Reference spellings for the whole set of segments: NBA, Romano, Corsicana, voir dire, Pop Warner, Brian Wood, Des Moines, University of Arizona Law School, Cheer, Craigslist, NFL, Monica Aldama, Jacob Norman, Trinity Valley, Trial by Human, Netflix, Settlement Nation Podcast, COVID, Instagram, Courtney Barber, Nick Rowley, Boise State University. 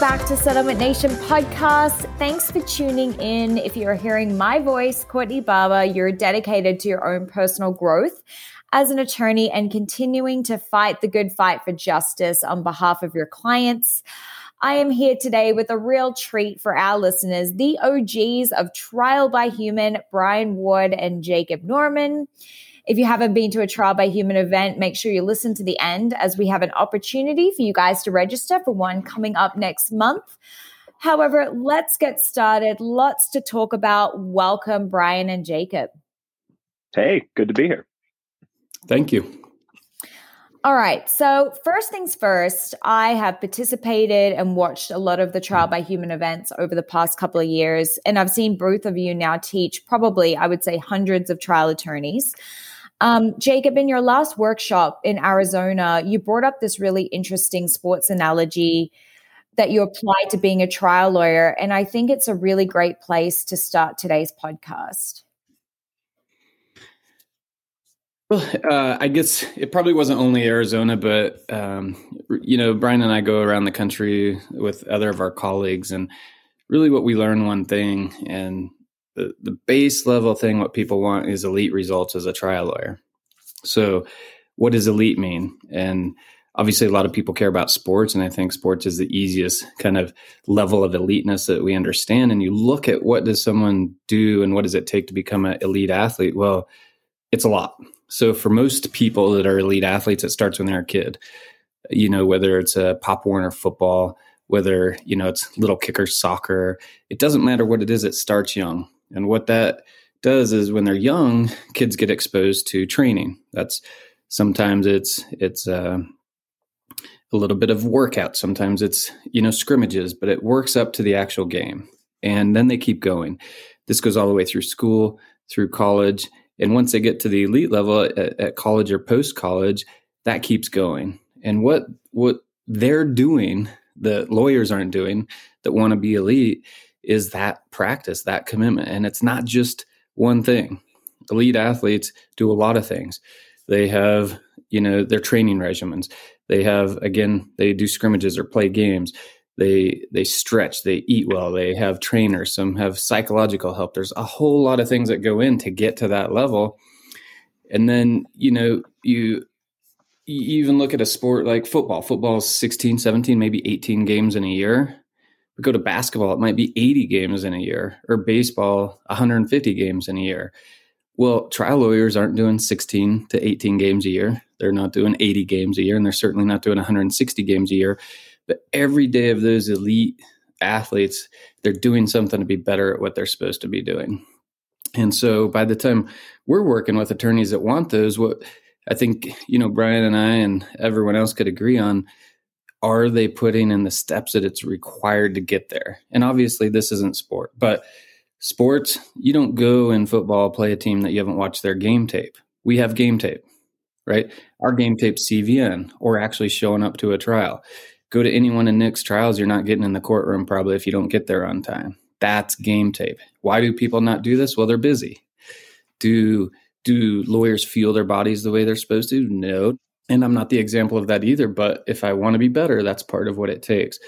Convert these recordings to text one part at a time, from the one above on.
back to Settlement Nation Podcast. Thanks for tuning in. If you're hearing my voice, Courtney Barber, you're dedicated to your own personal growth as an attorney and continuing to fight the good fight for justice on behalf of your clients. I am here today with a real treat for our listeners, the OGs of Trial by Human, Brian Wood and Jacob Norman. If you haven't been to a Trial by Human event, make sure you listen to the end as we have an opportunity for you guys to register for one coming up next month. However, let's get started. Lots to talk about. Welcome, Brian and Jacob. Hey, good to be here. Thank you. All right. So first things first, I have participated and watched a lot of the Trial by Human events over the past couple of years. And I've seen both of you now teach probably, I would say, hundreds of trial attorneys. Jacob, in your last workshop in Arizona, you brought up this really interesting sports analogy that you apply to being a trial lawyer. And I think it's a really great place to start today's podcast. Well, I guess it probably wasn't only Arizona, but, you know, Brian and I go around the country with other of our colleagues, and really what we learn one thing, and the base level thing, what people want is elite results as a trial lawyer. So what does elite mean? And obviously a lot of people care about sports, and I think sports is the easiest kind of level of eliteness that we understand. And you look at what does someone do and what does it take to become an elite athlete? Well, it's a lot. So for most people that are elite athletes, it starts when they're a kid, you know, whether it's a Pop Warner football, whether, you know, it's little kicker soccer, it doesn't matter what it is, it starts young. And what that does is when they're young, kids get exposed to training. That's sometimes it's a little bit of workout. Sometimes it's, you know, scrimmages, but it works up to the actual game. And then they keep going. This goes all the way through school, through college. And once they get to the elite level at college or post-college, that keeps going. And what they're doing that lawyers aren't doing that want to be elite is that practice, that commitment. And it's not just one thing. Elite athletes do a lot of things. They have, you know, their training regimens. They have, again, they do scrimmages or play games. They stretch, they eat well, they have trainers, some have psychological help. There's a whole lot of things that go in to get to that level. And then, you know, you even look at a sport like football. Football is 16, 17, maybe 18 games in a year. We go to basketball, it might be 80 games in a year, or baseball, 150 games in a year. Well, trial lawyers aren't doing 16 to 18 games a year. They're not doing 80 games a year, and they're certainly not doing 160 games a year. But every day of those elite athletes, they're doing something to be better at what they're supposed to be doing. And so by the time we're working with attorneys that want those, what I think, you know, Brian and I and everyone else could agree on, are they putting in the steps that it's required to get there? And obviously this isn't sport, but sports, you don't go in football, play a team that you haven't watched their game tape. We have game tape, right? Our game tape's CVN or actually showing up to a trial. Go to any one of Nick's trials, you're not getting in the courtroom probably if you don't get there on time. That's game tape. Why do people not do this? Well, they're busy. Do lawyers feel their bodies the way they're supposed to? No. And I'm not the example of that either, but if I want to be better, that's part of what it takes.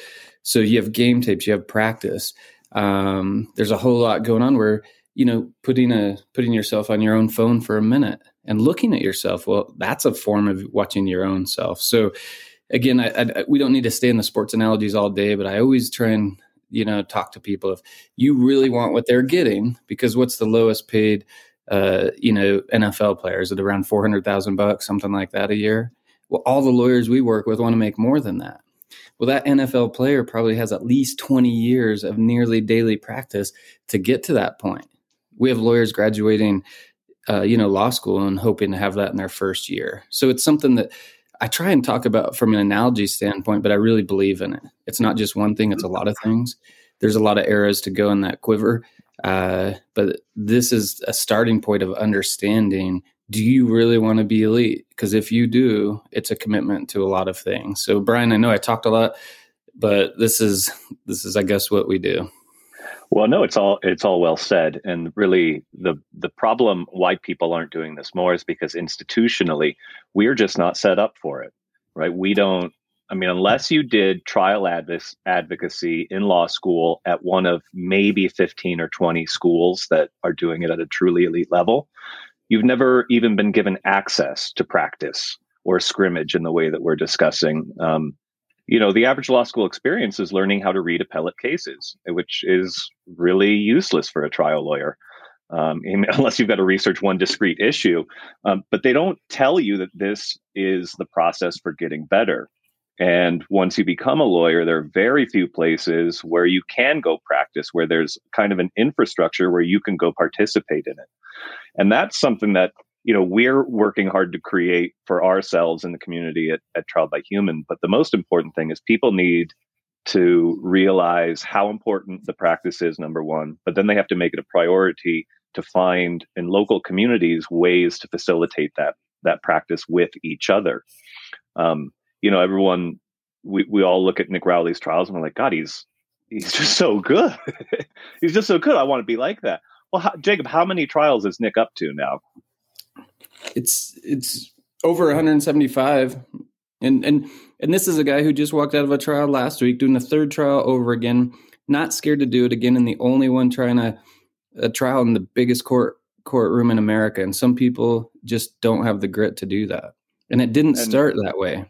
So you have game tapes, you have practice. There's a whole lot going on where, you know, putting yourself on your own phone for a minute and looking at yourself, well, that's a form of watching your own self. So again, we don't need to stay in the sports analogies all day, but I always try and, you know, talk to people if you really want what they're getting, because what's the lowest paid, you know, NFL players at around $400,000, something like that a year. Well, all the lawyers we work with want to make more than that. Well, that NFL player probably has at least 20 years of nearly daily practice to get to that point. We have lawyers graduating, you know, law school and hoping to have that in their first year. So it's something that I try and talk about from an analogy standpoint, but I really believe in it. It's not just one thing. It's a lot of things. There's a lot of arrows to go in that quiver. But this is a starting point of understanding, do you really want to be elite? Because if you do, it's a commitment to a lot of things. So Brian, I know I talked a lot, but this is, I guess, what we do. Well, no, it's all well said. And really the problem why people aren't doing this more is because institutionally, we're just not set up for it, right? We don't I mean, unless you did trial advocacy in law school at one of maybe 15 or 20 schools that are doing it at a truly elite level, you've never even been given access to practice or scrimmage in the way that we're discussing. You know, the average law school experience is learning how to read appellate cases, which is really useless for a trial lawyer, unless you've got to research one discrete issue. But they don't tell you that this is the process for getting better. And once you become a lawyer, there are very few places where you can go practice, where there's kind of an infrastructure where you can go participate in it. And that's something that, you know, we're working hard to create for ourselves in the community at Trial by Human. But the most important thing is people need to realize how important the practice is, number one, but then they have to make it a priority to find in local communities ways to facilitate that practice with each other. You know, everyone, we all look at Nick Rowley's trials and we're like, God, he's just so good. He's just so good. I want to be like that. Well, Jacob, how many trials is Nick up to now? It's over 175. And this is a guy who just walked out of a trial last week, doing the third trial over again, not scared to do it again. And the only one trying a trial in the biggest courtroom in America. And some people just don't have the grit to do that. And it didn't start that way.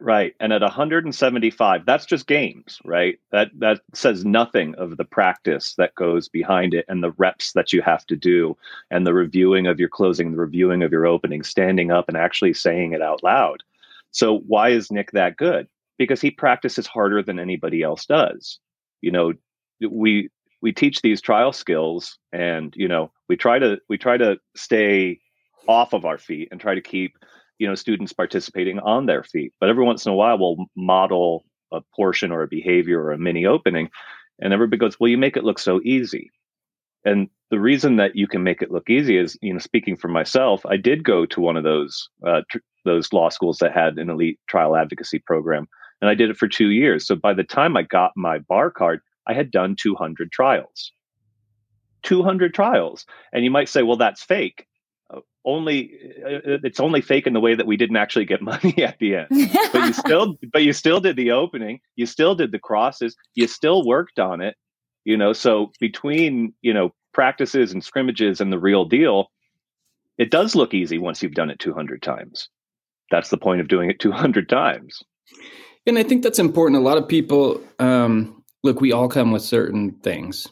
Right. And at 175, that's just games, right? That says nothing of the practice that goes behind it and the reps that you have to do and the reviewing of your closing, the reviewing of your opening, standing up and actually saying it out loud. So why is Nick that good? Because he practices harder than anybody else does. You know, we teach these trial skills and, you know, we try to stay off of our feet and try to keep, you know, students participating on their feet. But every once in a while, we'll model a portion or a behavior or a mini opening. And everybody goes, well, you make it look so easy. And the reason that you can make it look easy is, you know, speaking for myself, I did go to one of those law schools that had an elite trial advocacy program. And I did it for 2 years. So by the time I got my bar card, I had done 200 trials. 200 trials. And you might say, well, that's fake. It's only fake in the way that we didn't actually get money at the end. But you still did the opening. You still did the crosses. You still worked on it. You know, so between, you know, practices and scrimmages and the real deal, it does look easy once you've done it 200 times. That's the point of doing it 200 times. And I think that's important. A lot of people, look, we all come with certain things.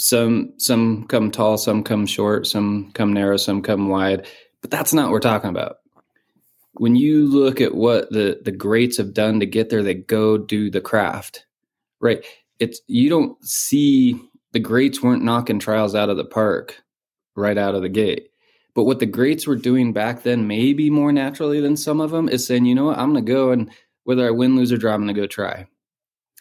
Some come tall, some come short, some come narrow, some come wide. But that's not what we're talking about. When you look at what the greats have done to get there, they go do the craft, right? You don't see the greats weren't knocking trials out of the park right out of the gate. But what the greats were doing back then, maybe more naturally than some of them, is saying, you know what, I'm going to go, and whether I win, lose, or draw, I'm going to go try.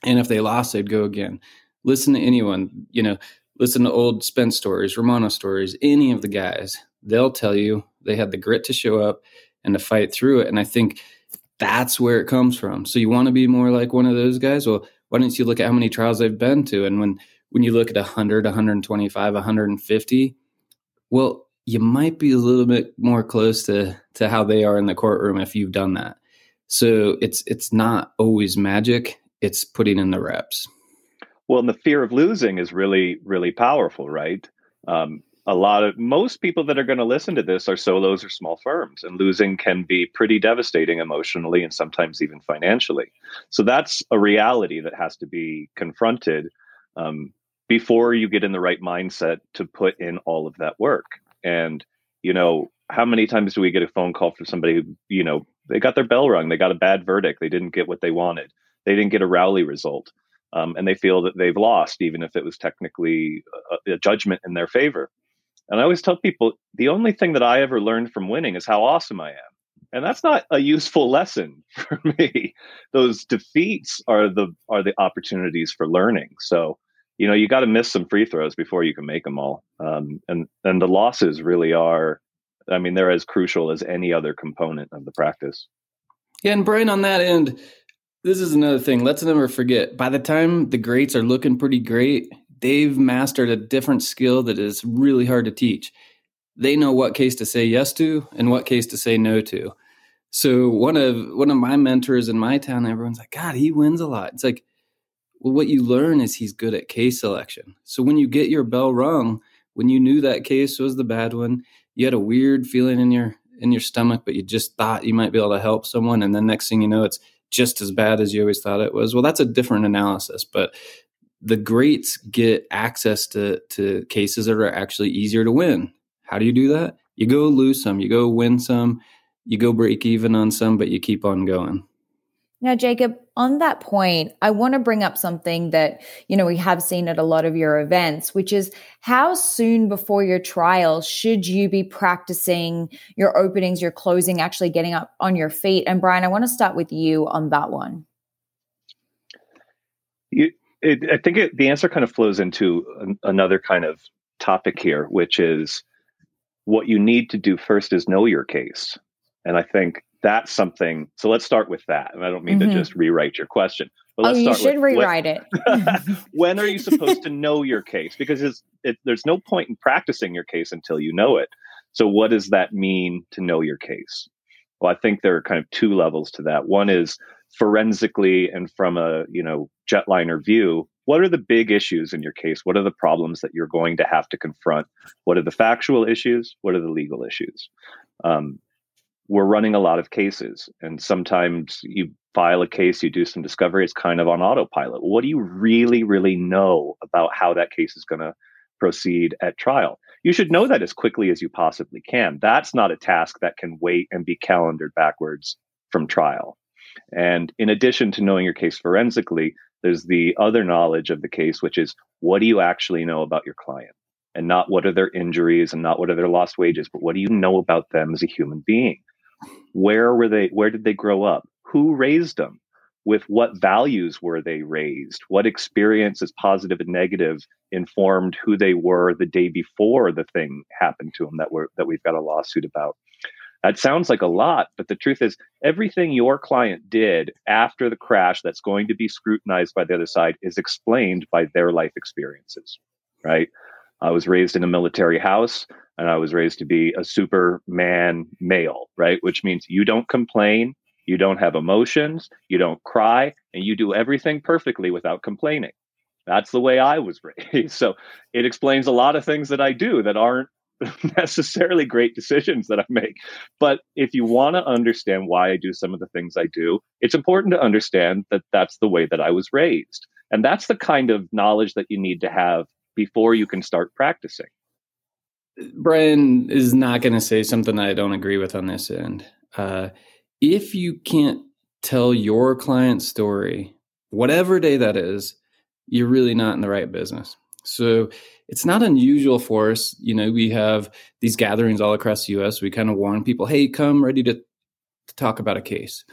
And if they lost, they'd go again. Listen to anyone, you know, listen to old Spence stories, Romano stories, any of the guys, they'll tell you they had the grit to show up and to fight through it. And I think that's where it comes from. So you want to be more like one of those guys? Well, why don't you look at how many trials they've been to? And when you look at 100, 125, 150, well, you might be a little bit more close to how they are in the courtroom if you've done that. So it's not always magic. It's putting in the reps. Well, and the fear of losing is really, really powerful, right? Most people that are going to listen to this are solos or small firms, and losing can be pretty devastating emotionally and sometimes even financially. So that's a reality that has to be confronted before you get in the right mindset to put in all of that work. And, you know, how many times do we get a phone call from somebody who, you know, they got their bell rung, they got a bad verdict, they didn't get what they wanted, they didn't get a Rowley result. And they feel that they've lost, even if it was technically a judgment in their favor. And I always tell people, the only thing that I ever learned from winning is how awesome I am. And that's not a useful lesson for me. Those defeats are the opportunities for learning. So, you know, you got to miss some free throws before you can make them all. And the losses really are, I mean, they're as crucial as any other component of the practice. Yeah. And Brian, on that end, this is another thing. Let's never forget, by the time the greats are looking pretty great, they've mastered a different skill that is really hard to teach. They know what case to say yes to and what case to say no to. So one of my mentors in my town, everyone's like, God, he wins a lot. It's like, well, what you learn is he's good at case selection. So when you get your bell rung, when you knew that case was the bad one, you had a weird feeling in your stomach, but you just thought you might be able to help someone. And then next thing you know, it's just as bad as you always thought it was. Well, that's a different analysis, but the greats get access to cases that are actually easier to win. How do you do that? You go lose some, you go win some, you go break even on some, but you keep on going. Now, Jacob, on that point, I want to bring up something that, we have seen at a lot of your events, which is how soon before your trial should you be practicing your openings, your closing, actually getting up on your feet? And Brian, I want to start with you on that one. I think the answer kind of flows into another kind of topic here, which is what you need to do first is know your case. And I think that's something. So let's start with that. And I don't mean to just rewrite your question, but let's start. You should rewrite it. When are you supposed to know your case? Because there's no point in practicing your case until you know it. So what does that mean to know your case? Well, I think there are kind of two levels to that. One is forensically and from a jetliner view. What are the big issues in your case? What are the problems that you're going to have to confront? What are the factual issues? What are the legal issues? We're running a lot of cases, and sometimes you file a case, you do some discovery, it's kind of on autopilot. What do you really, really know about how that case is going to proceed at trial? You should know that as quickly as you possibly can. That's not a task that can wait and be calendared backwards from trial. And in addition to knowing your case forensically, there's the other knowledge of the case, which is what do you actually know about your client? And not what are their injuries and not what are their lost wages, but what do you know about them as a human being? Where did they grow up? Who raised them? With what values were they raised? What experiences, positive and negative, informed who they were the day before the thing happened to them that we've got a lawsuit about? That sounds like a lot, but the truth is everything your client did after the crash that's going to be scrutinized by the other side is explained by their life experiences, right? I was raised in a military house, and I was raised to be a Superman male, right? Which means you don't complain, you don't have emotions, you don't cry, and you do everything perfectly without complaining. That's the way I was raised. So it explains a lot of things that I do that aren't necessarily great decisions that I make. But if you want to understand why I do some of the things I do, it's important to understand that that's the way that I was raised. And that's the kind of knowledge that you need to have before you can start practicing. Brian is not going to say something I don't agree with on this end. If you can't tell your client's story, whatever day that is, you're really not in the right business. So it's not unusual for us. We have these gatherings all across the U.S. We kind of warn people, hey, come ready to talk about a case.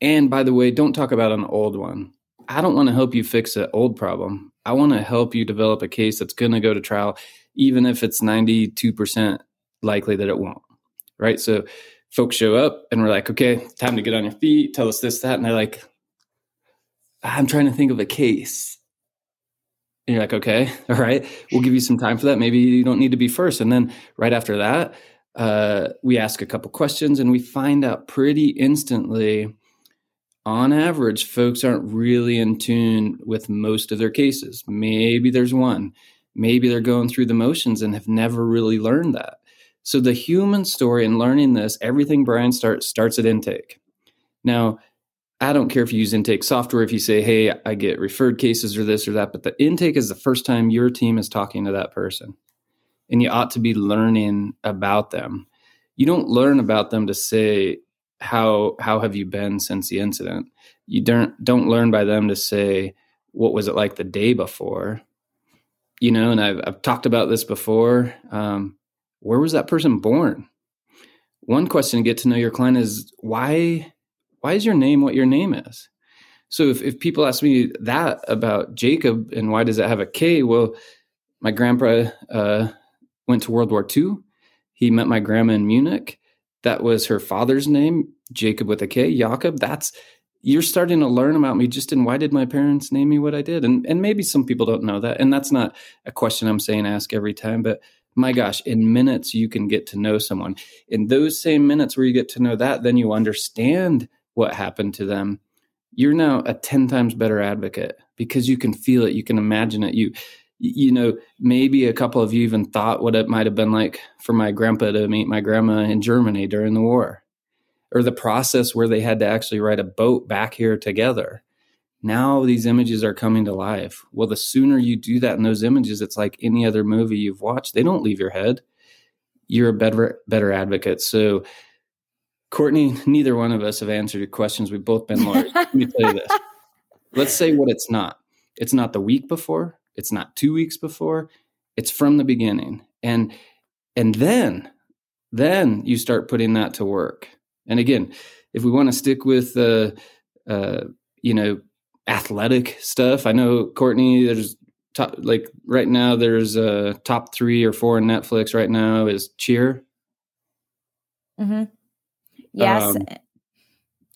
And by the way, don't talk about an old one. I don't want to help you fix an old problem. I want to help you develop a case that's going to go to trial, even if it's 92% likely that it won't, right? So folks show up and we're like, okay, time to get on your feet. Tell us this, that. And they're like, I'm trying to think of a case. And you're like, okay, all right, we'll give you some time for that. Maybe you don't need to be first. And then right after that, we ask a couple questions and we find out pretty instantly, on average, folks aren't really in tune with most of their cases. Maybe there's one. Maybe they're going through the motions and have never really learned that. So the human story and learning this, everything Brian starts at intake. Now, I don't care if you use intake software, if you say, hey, I get referred cases or this or that, but the intake is the first time your team is talking to that person. And you ought to be learning about them. You don't learn about them to say, how have you been since the incident? You don't learn by them to say, what was it like the day before? And I've talked about this before. Where was that person born? One question to get to know your client is why is your name what your name is? So if people ask me that about Jacob and why does it have a K? Well, my grandpa went to World War II. He met my grandma in Munich. That was her father's name, Jacob with a K, Jacob. You're starting to learn about me just in why did my parents name me what I did? And maybe some people don't know that. And that's not a question I'm saying ask every time, but my gosh, in minutes, you can get to know someone. In those same minutes where you get to know that, then you understand what happened to them. You're now a 10 times better advocate because you can feel it. You can imagine it. You know, maybe a couple of you even thought what it might have been like for my grandpa to meet my grandma in Germany during the war, or the process where they had to actually ride a boat back here together. Now these images are coming to life. Well, the sooner you do that in those images, it's like any other movie you've watched. They don't leave your head. You're a better advocate. So Courtney, neither one of us have answered your questions. We've both been lawyers. Let me tell you this. Let's say what it's not. It's not the week before. It's not 2 weeks before. It's from the beginning. And then you start putting that to work. And again, if we want to stick with, athletic stuff, I know, Courtney, there's right now there's a top 3 or 4 in Netflix right now is Cheer. Mm-hmm. Yes.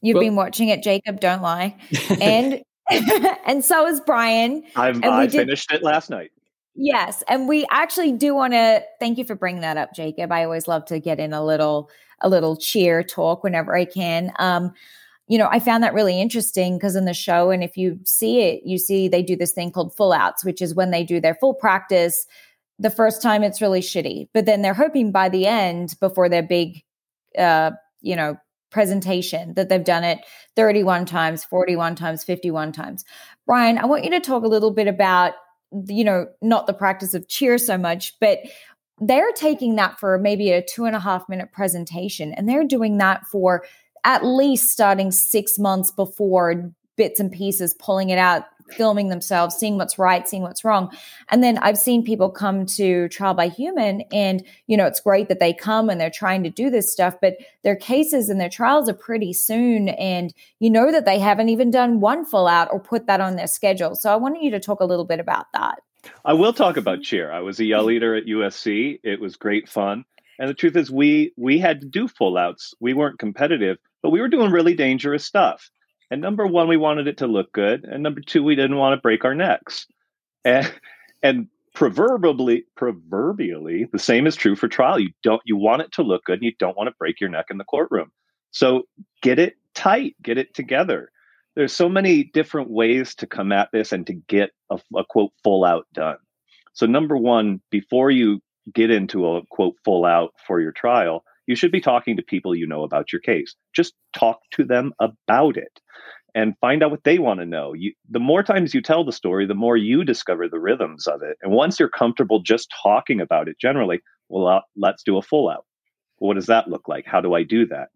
You've been watching it, Jacob, don't lie. And and so is Brian. I finished it last night. Yes. And we actually do want to thank you for bringing that up, Jacob. I always love to get in a little Cheer talk whenever I can. I found that really interesting because in the show, and if you see it, you see they do this thing called full outs, which is when they do their full practice. The first time it's really shitty, but then they're hoping by the end, before their big, presentation, that they've done it 31 times, 41 times, 51 times. Brian, I want you to talk a little bit about, not the practice of Cheer so much, but they're taking that for maybe a 2.5-minute presentation, and they're doing that for at least starting 6 months before, bits and pieces, pulling it out, filming themselves, seeing what's right, seeing what's wrong. And then I've seen people come to Trial by Human, and, it's great that they come and they're trying to do this stuff, but their cases and their trials are pretty soon. And that they haven't even done one full out or put that on their schedule. So I wanted you to talk a little bit about that. I will talk about Cheer. I was a Yell leader at USC. It was great fun. And the truth is we had to do full outs. We weren't competitive, but we were doing really dangerous stuff. And number one, we wanted it to look good. And number two, we didn't want to break our necks. And proverbially, the same is true for trial. You want it to look good, and you don't want to break your neck in the courtroom. So get it tight, get it together. There's so many different ways to come at this and to get a quote full out done. So number one, before you get into a quote full out for your trial, you should be talking to people about your case. Just talk to them about it and find out what they want to know. The more times you tell the story, the more you discover the rhythms of it. And once you're comfortable just talking about it generally, let's do a full out. What does that look like? How do I do that?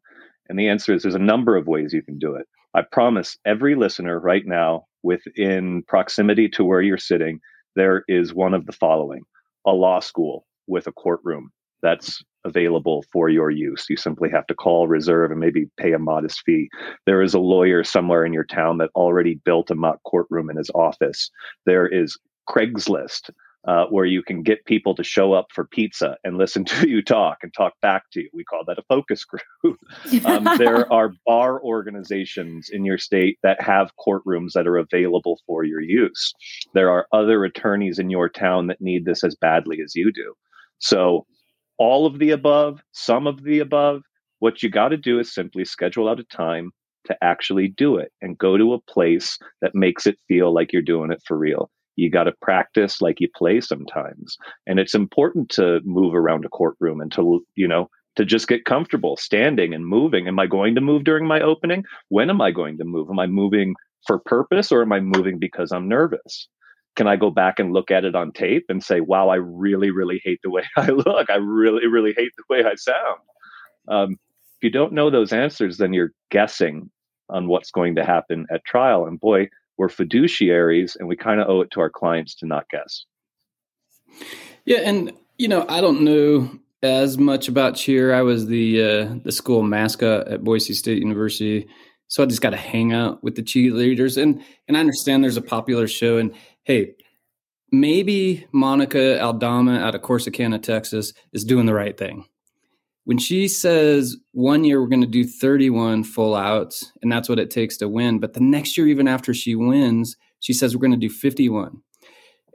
And the answer is there's a number of ways you can do it. I promise every listener right now, within proximity to where you're sitting, there is one of the following: a law school with a courtroom that's available for your use. You simply have to call, reserve, and maybe pay a modest fee. There is a lawyer somewhere in your town that already built a mock courtroom in his office. There is Craigslist, where you can get people to show up for pizza and listen to you talk and talk back to you. We call that a focus group. There are bar organizations in your state that have courtrooms that are available for your use. There are other attorneys in your town that need this as badly as you do. So all of the above, some of the above, what you got to do is simply schedule out a time to actually do it and go to a place that makes it feel like you're doing it for real. You got to practice like you play sometimes. And it's important to move around a courtroom and to just get comfortable standing and moving. Am I going to move during my opening? When am I going to move? Am I moving for purpose, or am I moving because I'm nervous? Can I go back and look at it on tape and say, wow, I really, really hate the way I look. I really, really hate the way I sound. If you don't know those answers, then you're guessing on what's going to happen at trial. And boy, we're fiduciaries, and we kind of owe it to our clients to not guess. Yeah. And, I don't know as much about Cheer. I was the school mascot at Boise State University, so I just got to hang out with the cheerleaders. And I understand there's a popular show, and hey, maybe Monica Aldama out of Corsicana, Texas is doing the right thing. When she says one year we're going to do 31 full outs, and that's what it takes to win, but the next year, even after she wins, she says we're going to do 51.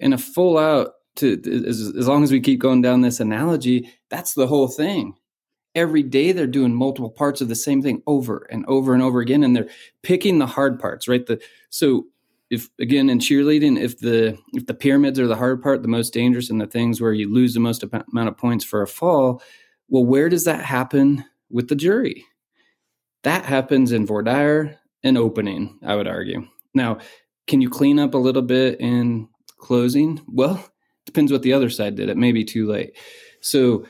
And a full out as long as we keep going down this analogy, that's the whole thing. Every day they're doing multiple parts of the same thing over and over and over again, and they're picking the hard parts, right? So if, again, in cheerleading, if the pyramids are the hard part, the most dangerous, and the things where you lose the most amount of points for a fall, well, where does that happen with the jury? That happens in voir dire and opening, I would argue. Now, can you clean up a little bit in closing? Well, depends what the other side did. It may be too late. So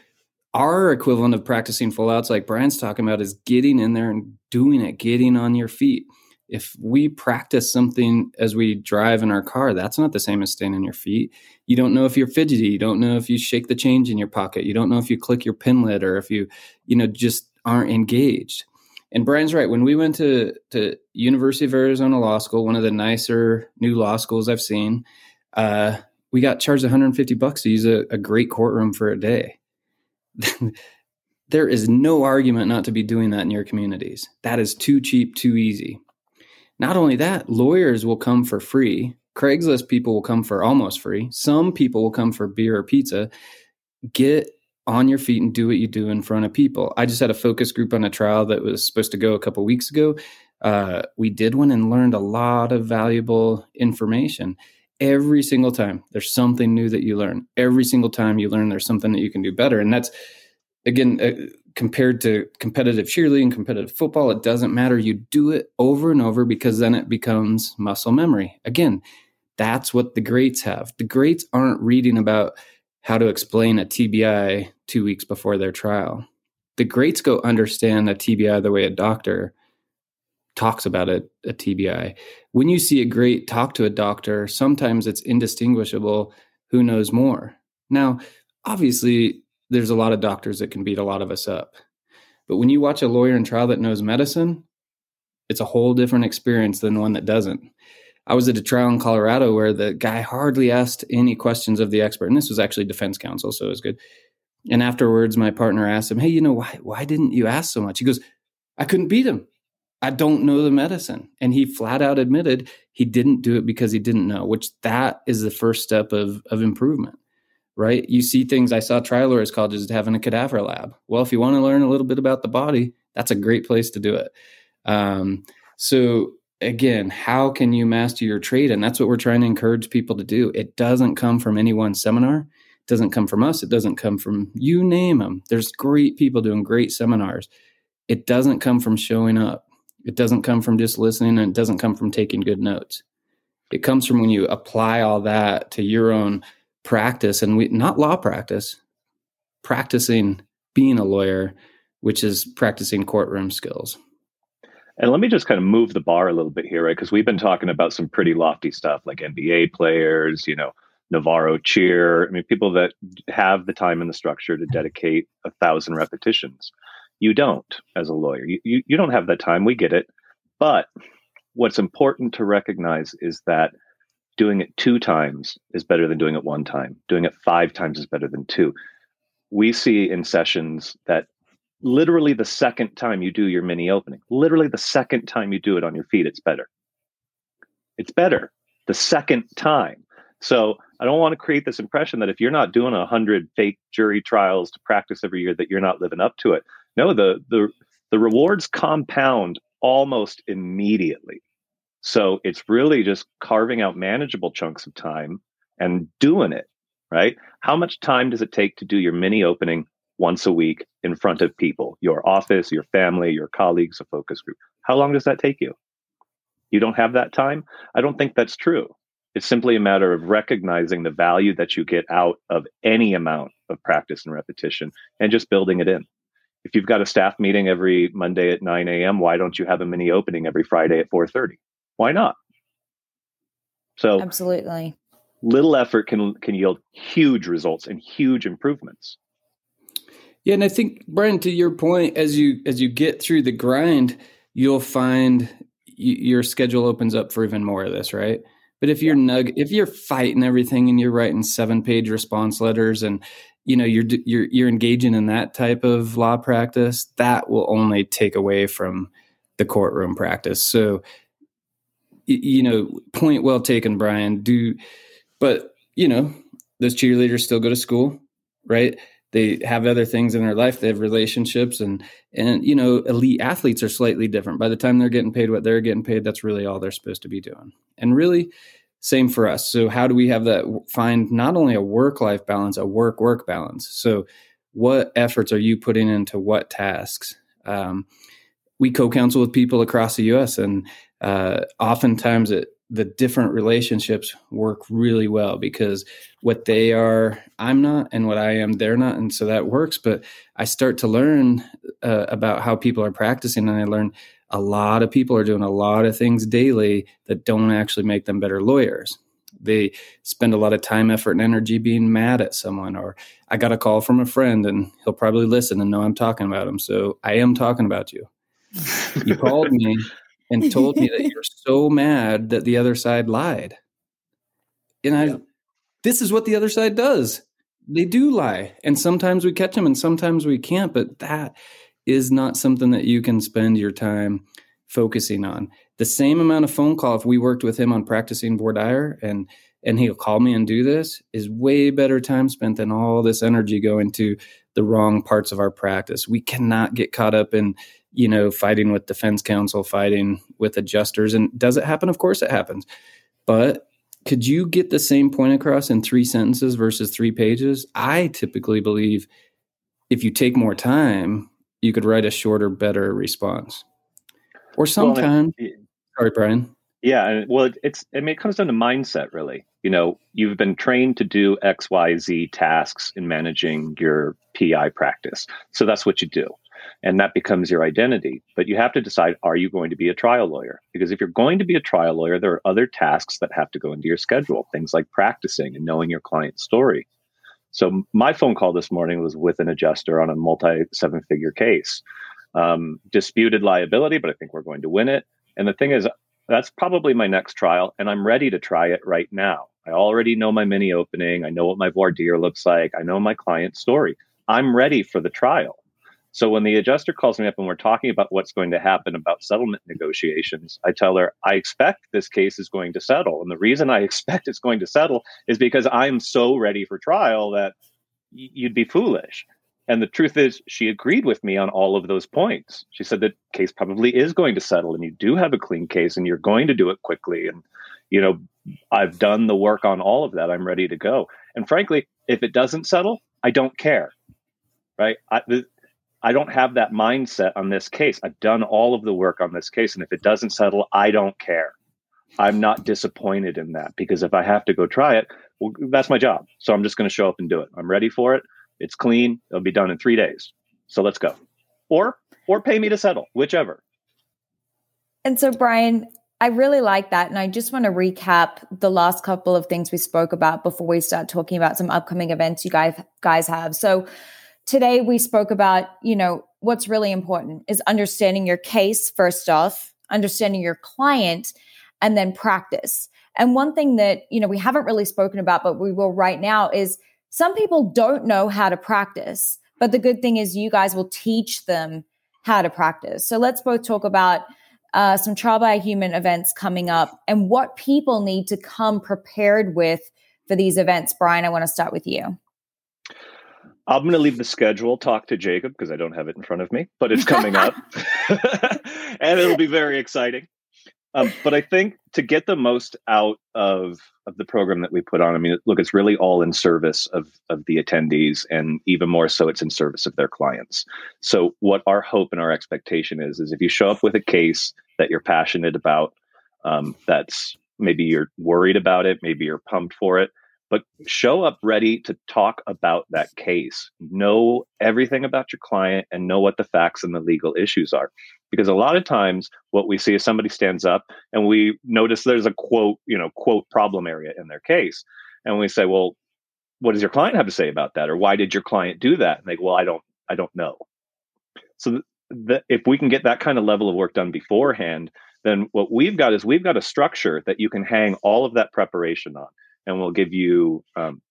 our equivalent of practicing full outs, like Brian's talking about, is getting in there and doing it, getting on your feet. If we practice something as we drive in our car, that's not the same as staying on your feet. You don't know if you're fidgety. You don't know if you shake the change in your pocket. You don't know if you click your pen lid or if you just aren't engaged. And Brian's right. When we went to University of Arizona Law School, one of the nicer new law schools I've seen, we got charged $150 to use a great courtroom for a day. There is no argument not to be doing that in your communities. That is too cheap, too easy. Not only that, lawyers will come for free. Craigslist people will come for almost free. Some people will come for beer or pizza. Get on your feet and do what you do in front of people. I just had a focus group on a trial that was supposed to go a couple weeks ago. We did one and learned a lot of valuable information. Every single time, there's something new that you learn. Every single time you learn, there's something that you can do better. And that's, again, compared to competitive cheerleading, competitive football, it doesn't matter. You do it over and over because then it becomes muscle memory. Again, that's what the greats have. The greats aren't reading about how to explain a TBI 2 weeks before their trial. The greats go understand a TBI the way a doctor talks about a TBI. When you see a great talk to a doctor, sometimes it's indistinguishable who knows more. Now, obviously, there's a lot of doctors that can beat a lot of us up. But when you watch a lawyer in trial that knows medicine, it's a whole different experience than one that doesn't. I was at a trial in Colorado where the guy hardly asked any questions of the expert. And this was actually defense counsel, so it was good. And afterwards, my partner asked him, hey, why didn't you ask so much? He goes, I couldn't beat him. I don't know the medicine. And he flat out admitted he didn't do it because he didn't know, which that is the first step of improvement, right? You see things. I saw trial lawyers colleges having a cadaver lab. Well, if you want to learn a little bit about the body, that's a great place to do it. So again, how can you master your trade? And that's what we're trying to encourage people to do. It doesn't come from any one seminar. It doesn't come from us. It doesn't come from, you name them. There's great people doing great seminars. It doesn't come from showing up. It doesn't come from just listening, and it doesn't come from taking good notes. It comes from when you apply all that to your own practice, and not law practice, practicing being a lawyer, which is practicing courtroom skills. And let me just kind of move the bar a little bit here, right? Because we've been talking about some pretty lofty stuff like NBA players, Navarro, Cheer. I mean, people that have the time and the structure to dedicate 1,000 repetitions. You don't as a lawyer. You don't have that time. We get it. But what's important to recognize is that doing it 2 times is better than doing it 1 time. Doing it 5 times is better than 2. We see in sessions that literally the second time you do your mini opening, literally the second time you do it on your feet, it's better. It's better the second time. So I don't want to create this impression that if you're not doing 100 fake jury trials to practice every year, that you're not living up to it. No, the rewards compound almost immediately. So it's really just carving out manageable chunks of time and doing it, right? How much time does it take to do your mini opening once a week in front of people, your office, your family, your colleagues, a focus group? How long does that take you? You don't have that time? I don't think that's true. It's simply a matter of recognizing the value that you get out of any amount of practice and repetition and just building it in. If you've got a staff meeting every Monday at 9 a.m., why don't you have a mini opening every Friday at 4:30? Why not? So absolutely, little effort can yield huge results and huge improvements. Yeah, and I think, Brian, to your point, as you get through the grind, you'll find your schedule opens up for even more of this, right? But if you're fighting everything and you're writing 7-page response letters and you're engaging in that type of law practice, that will only take away from the courtroom practice. So, point well taken, Brian. But those cheerleaders still go to school, right? They have other things in their life. They have relationships, and you know, elite athletes are slightly different. By the time they're getting paid what they're getting paid, that's really all they're supposed to be doing. And really, same for us. So how do we have that? Find not only a work-life balance, a work-work balance. So what efforts are you putting into what tasks? We co-counsel with people across the U.S., and oftentimes the different relationships work really well because what they are, I'm not, and what I am, they're not. And so that works. But I start to learn about how people are practicing, and I learn a lot of people are doing a lot of things daily that don't actually make them better lawyers. They spend a lot of time, effort, and energy being mad at someone, or I got a call from a friend and he'll probably listen and know I'm talking about him. So I am talking about you. You called me and told me that you're so mad that the other side lied. And This is what the other side does. They do lie. And sometimes we catch them and sometimes we can't, but that is not something that you can spend your time focusing on. The same amount of phone call, if we worked with him on practicing voir dire and he'll call me and do this, is way better time spent than all this energy going to the wrong parts of our practice. We cannot get caught up in, you know, fighting with defense counsel, fighting with adjusters. And does it happen? Of course it happens. But could you get the same point across in 3 sentences versus 3 pages? I typically believe if you take more time, you could write a shorter, better response. Or sometimes, sorry, Brian. Yeah. Well, it comes down to mindset, really. You know, you've been trained to do X, Y, Z tasks in managing your PI practice. So that's what you do. And that becomes your identity. But you have to decide, are you going to be a trial lawyer? Because if you're going to be a trial lawyer, there are other tasks that have to go into your schedule, things like practicing and knowing your client's story. So my phone call this morning was with an adjuster on a multi-7-figure case. Disputed liability, but I think we're going to win it. And the thing is, that's probably my next trial, and I'm ready to try it right now. I already know my mini opening. I know what my voir dire looks like. I know my client's story. I'm ready for the trial. So when the adjuster calls me up and we're talking about what's going to happen about settlement negotiations, I tell her, I expect this case is going to settle. And the reason I expect it's going to settle is because I'm so ready for trial that you'd be foolish. And the truth is, she agreed with me on all of those points. She said that case probably is going to settle, and you do have a clean case, and you're going to do it quickly. And, you know, I've done the work on all of that. I'm ready to go. And frankly, if it doesn't settle, I don't care, right? I don't have that mindset on this case. I've done all of the work on this case, and if it doesn't settle, I don't care. I'm not disappointed in that, because if I have to go try it, well, that's my job. So I'm just going to show up and do it. I'm ready for it. It's clean. It'll be done in 3 days. So let's go. Or pay me to settle, whichever. And so, Brian, I really like that. And I just want to recap the last couple of things we spoke about before we start talking about some upcoming events you guys have. So today we spoke about, you know, what's really important is understanding your case, first off, understanding your client, and then practice. And one thing that, you know, we haven't really spoken about, but we will right now is some people don't know how to practice, but the good thing is you guys will teach them how to practice. So let's both talk about some Trial by Human events coming up and what people need to come prepared with for these events. Brian, I want to start with you. I'm going to leave the schedule, talk to Jacob, because I don't have it in front of me, but it's coming up and it'll be very exciting. But I think to get the most out of the program that we put on, I mean, look, it's really all in service of the attendees, and even more so, it's in service of their clients. So what our hope and our expectation is if you show up with a case that you're passionate about, that's maybe you're worried about it, maybe you're pumped for it, but show up ready to talk about that case, know everything about your client, and know what the facts and the legal issues are. Because a lot of times what we see is somebody stands up and we notice there's a quote problem area in their case. And we say, well, what does your client have to say about that? Or why did your client do that? And they go, well, I don't know. So if we can get that kind of level of work done beforehand, then what we've got a structure that you can hang all of that preparation on. And we'll give you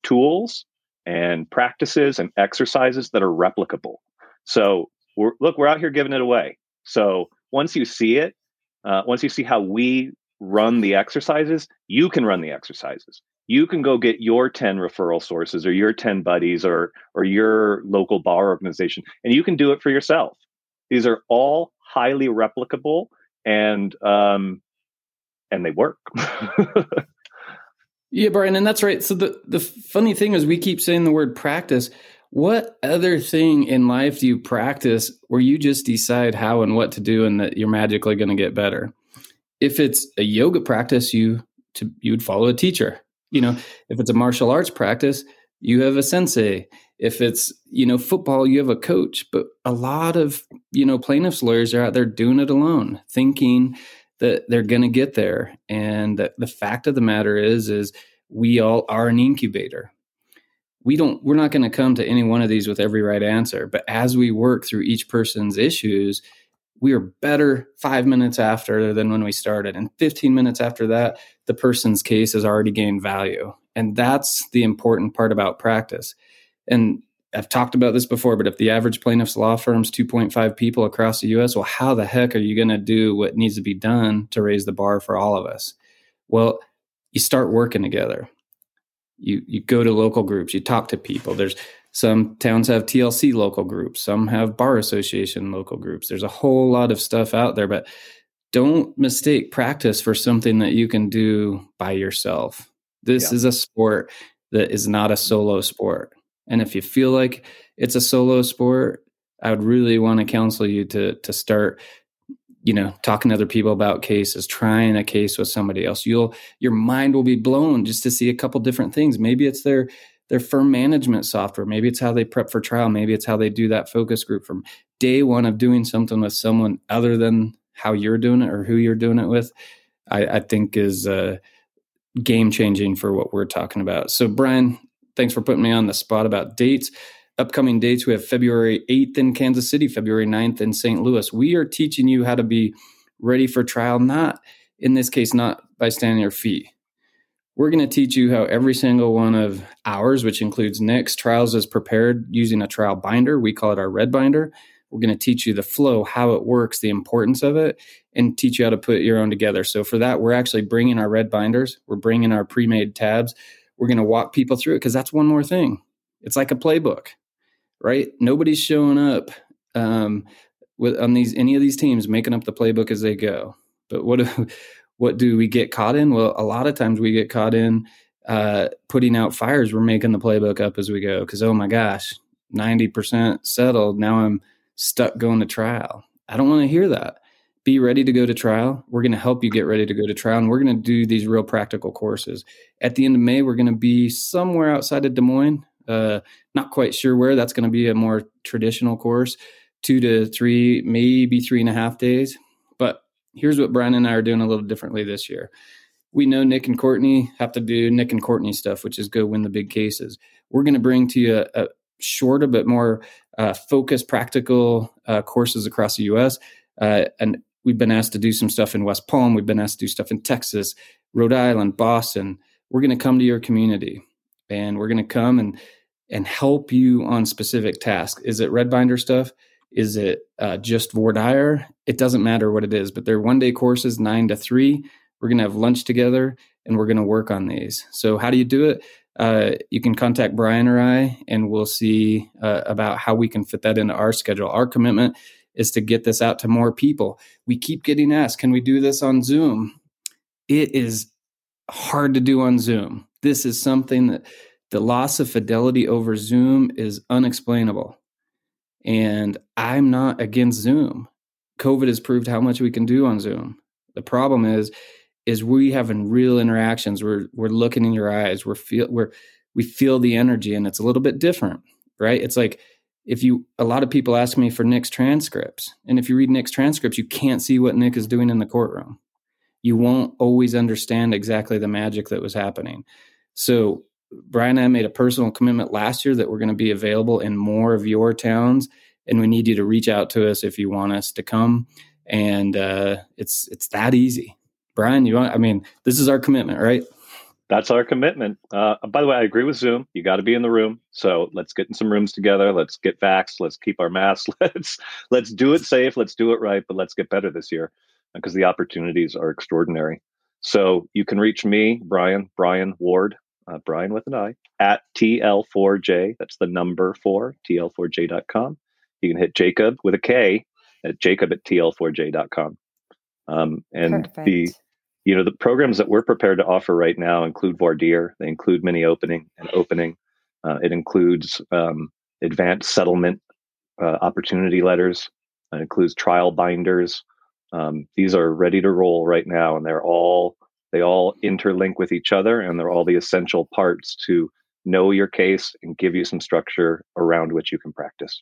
tools and practices and exercises that are replicable. So we're out here giving it away. So once you see it, once you see how we run the exercises, you can run the exercises. you can go get your 10 referral sources or your 10 buddies or your local bar organization, and you can do it for yourself. These are all highly replicable, and they work. Yeah, Brian, and that's right. So the funny thing is we keep saying the word practice. What other thing in life do you practice where you just decide how and what to do and that you're magically going to get better? If it's a yoga practice, you'd follow a teacher. You know, if it's a martial arts practice, you have a sensei. If it's, you know, football, you have a coach. But a lot of, you know, plaintiffs' lawyers are out there doing it alone, thinking that they're going to get there. And the fact of the matter is we all are an incubator. We're not going to come to any one of these with every right answer. But as we work through each person's issues, we are better 5 minutes after than when we started. And 15 minutes after that, the person's case has already gained value. And that's the important part about practice. And I've talked about this before, but if the average plaintiff's law firm's 2.5 people across the U.S., well, how the heck are you going to do what needs to be done to raise the bar for all of us? Well, you start working together. You go to local groups. You talk to people. There's some towns have TLC local groups. Some have bar association local groups. There's a whole lot of stuff out there, but don't mistake practice for something that you can do by yourself. This is a sport that is not a solo sport. And if you feel like it's a solo sport, I would really want to counsel you to start, you know, talking to other people about cases, trying a case with somebody else. Your mind will be blown just to see a couple different things. Maybe it's their firm management software. Maybe it's how they prep for trial. Maybe it's how they do that focus group from day one of doing something with someone other than how you're doing it or who you're doing it with. I think is game changing for what we're talking about. So Brian, thanks for putting me on the spot about dates. Upcoming dates, we have February 8th in Kansas City, February 9th in St. Louis. We are teaching you how to be ready for trial, not in this case, not by standing your feet. We're going to teach you how every single one of ours, which includes Nick's, trials is prepared using a trial binder. We call it our red binder. We're going to teach you the flow, how it works, the importance of it, and teach you how to put your own together. So for that, we're actually bringing our red binders. We're bringing our pre-made tabs. We're going to walk people through it because that's one more thing. It's like a playbook, right? Nobody's showing up any of these teams making up the playbook as they go. But what do we get caught in? Well, a lot of times we get caught in putting out fires. We're making the playbook up as we go because, oh my gosh, 90% settled. Now I'm stuck going to trial. I don't want to hear that. Be ready to go to trial. We're going to help you get ready to go to trial, and we're going to do these real practical courses. At the end of May, we're going to be somewhere outside of Des Moines. Not quite sure where. That's going to be a more traditional course, 2 to 3, maybe 3.5 days. But here's what Brian and I are doing a little differently this year. We know Nick and Courtney have to do Nick and Courtney stuff, which is go win the big cases. We're going to bring to you a shorter but more focused practical courses across the U.S., and we've been asked to do some stuff in West Palm. We've been asked to do stuff in Texas, Rhode Island, Boston. We're going to come to your community, and we're going to come and help you on specific tasks. Is it red binder stuff? Is it just voir dire? It doesn't matter what it is, but they're one-day courses, 9 to 3. We're going to have lunch together, and we're going to work on these. So how do you do it? You can contact Brian or I, and we'll see about how we can fit that into our schedule. Our commitment is to get this out to more people. We keep getting asked, can we do this on Zoom? It is hard to do on Zoom. This is something that the loss of fidelity over Zoom is unexplainable. And I'm not against Zoom. COVID has proved how much we can do on Zoom. The problem is we having real interactions. We're looking in your eyes. We feel the energy, and it's a little bit different, right? It's like, a lot of people ask me for Nick's transcripts, and if you read Nick's transcripts, you can't see what Nick is doing in the courtroom. You won't always understand exactly the magic that was happening. So Brian and I made a personal commitment last year that we're going to be available in more of your towns, and we need you to reach out to us if you want us to come. And it's that easy. Brian, this is our commitment, right? That's our commitment. By the way, I agree with Zoom. You got to be in the room. So let's get in some rooms together. Let's get vaxxed. Let's keep our masks. Let's do it safe. Let's do it right. But let's get better this year because the opportunities are extraordinary. So you can reach me, Brian Ward, Brian with an I, at TL4J. That's the number 4, TL4J.com. You can hit Jacob with a K at Jacob at TL4J.com. And Perfect. The programs that we're prepared to offer right now include voir dire. They include mini opening and opening. It includes advanced settlement opportunity letters. It includes trial binders. These are ready to roll right now, and they all interlink with each other, and they're all the essential parts to know your case and give you some structure around which you can practice.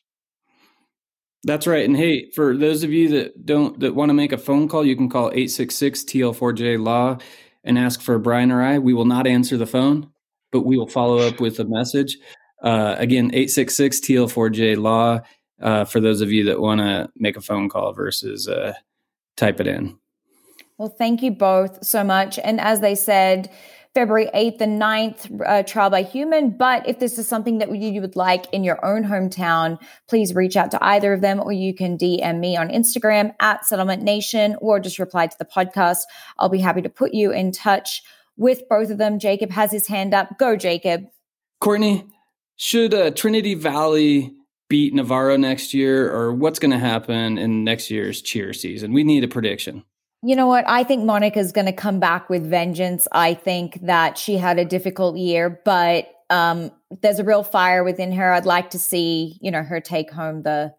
That's right. And hey, for those of you that want to make a phone call, you can call 866-TL4J-LAW and ask for Brian or I. We will not answer the phone, but we will follow up with a message. Again, 866-TL4J-LAW for those of you that want to make a phone call versus type it in. Well, thank you both so much. And as they said, February 8th and 9th, Trial by Human. But if this is something that you would like in your own hometown, please reach out to either of them, or you can DM me on Instagram at Settlement Nation, or just reply to the podcast. I'll be happy to put you in touch with both of them. Jacob has his hand up. Go, Jacob. Courtney, should Trinity Valley beat Navarro next year, or what's going to happen in next year's cheer season? We need a prediction. You know what? I think Monica's going to come back with vengeance. I think that she had a difficult year, but there's a real fire within her. I'd like to see, her take home the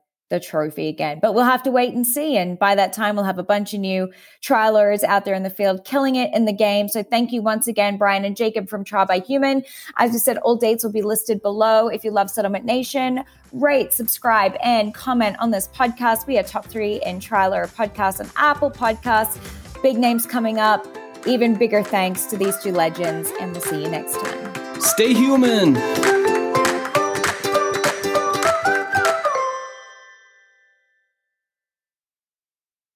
trophy again, but we'll have to wait and see. And by that time, we'll have a bunch of new trial lawyers out there in the field, killing it in the game. So thank you once again, Brian and Jacob from Trial by Human. As we said, all dates will be listed below. If you love Settlement Nation, rate, subscribe, and comment on this podcast. We are top 3 in trial lawyer podcasts on Apple Podcasts. Big names coming up. Even bigger thanks to these two legends. And we'll see you next time. Stay human.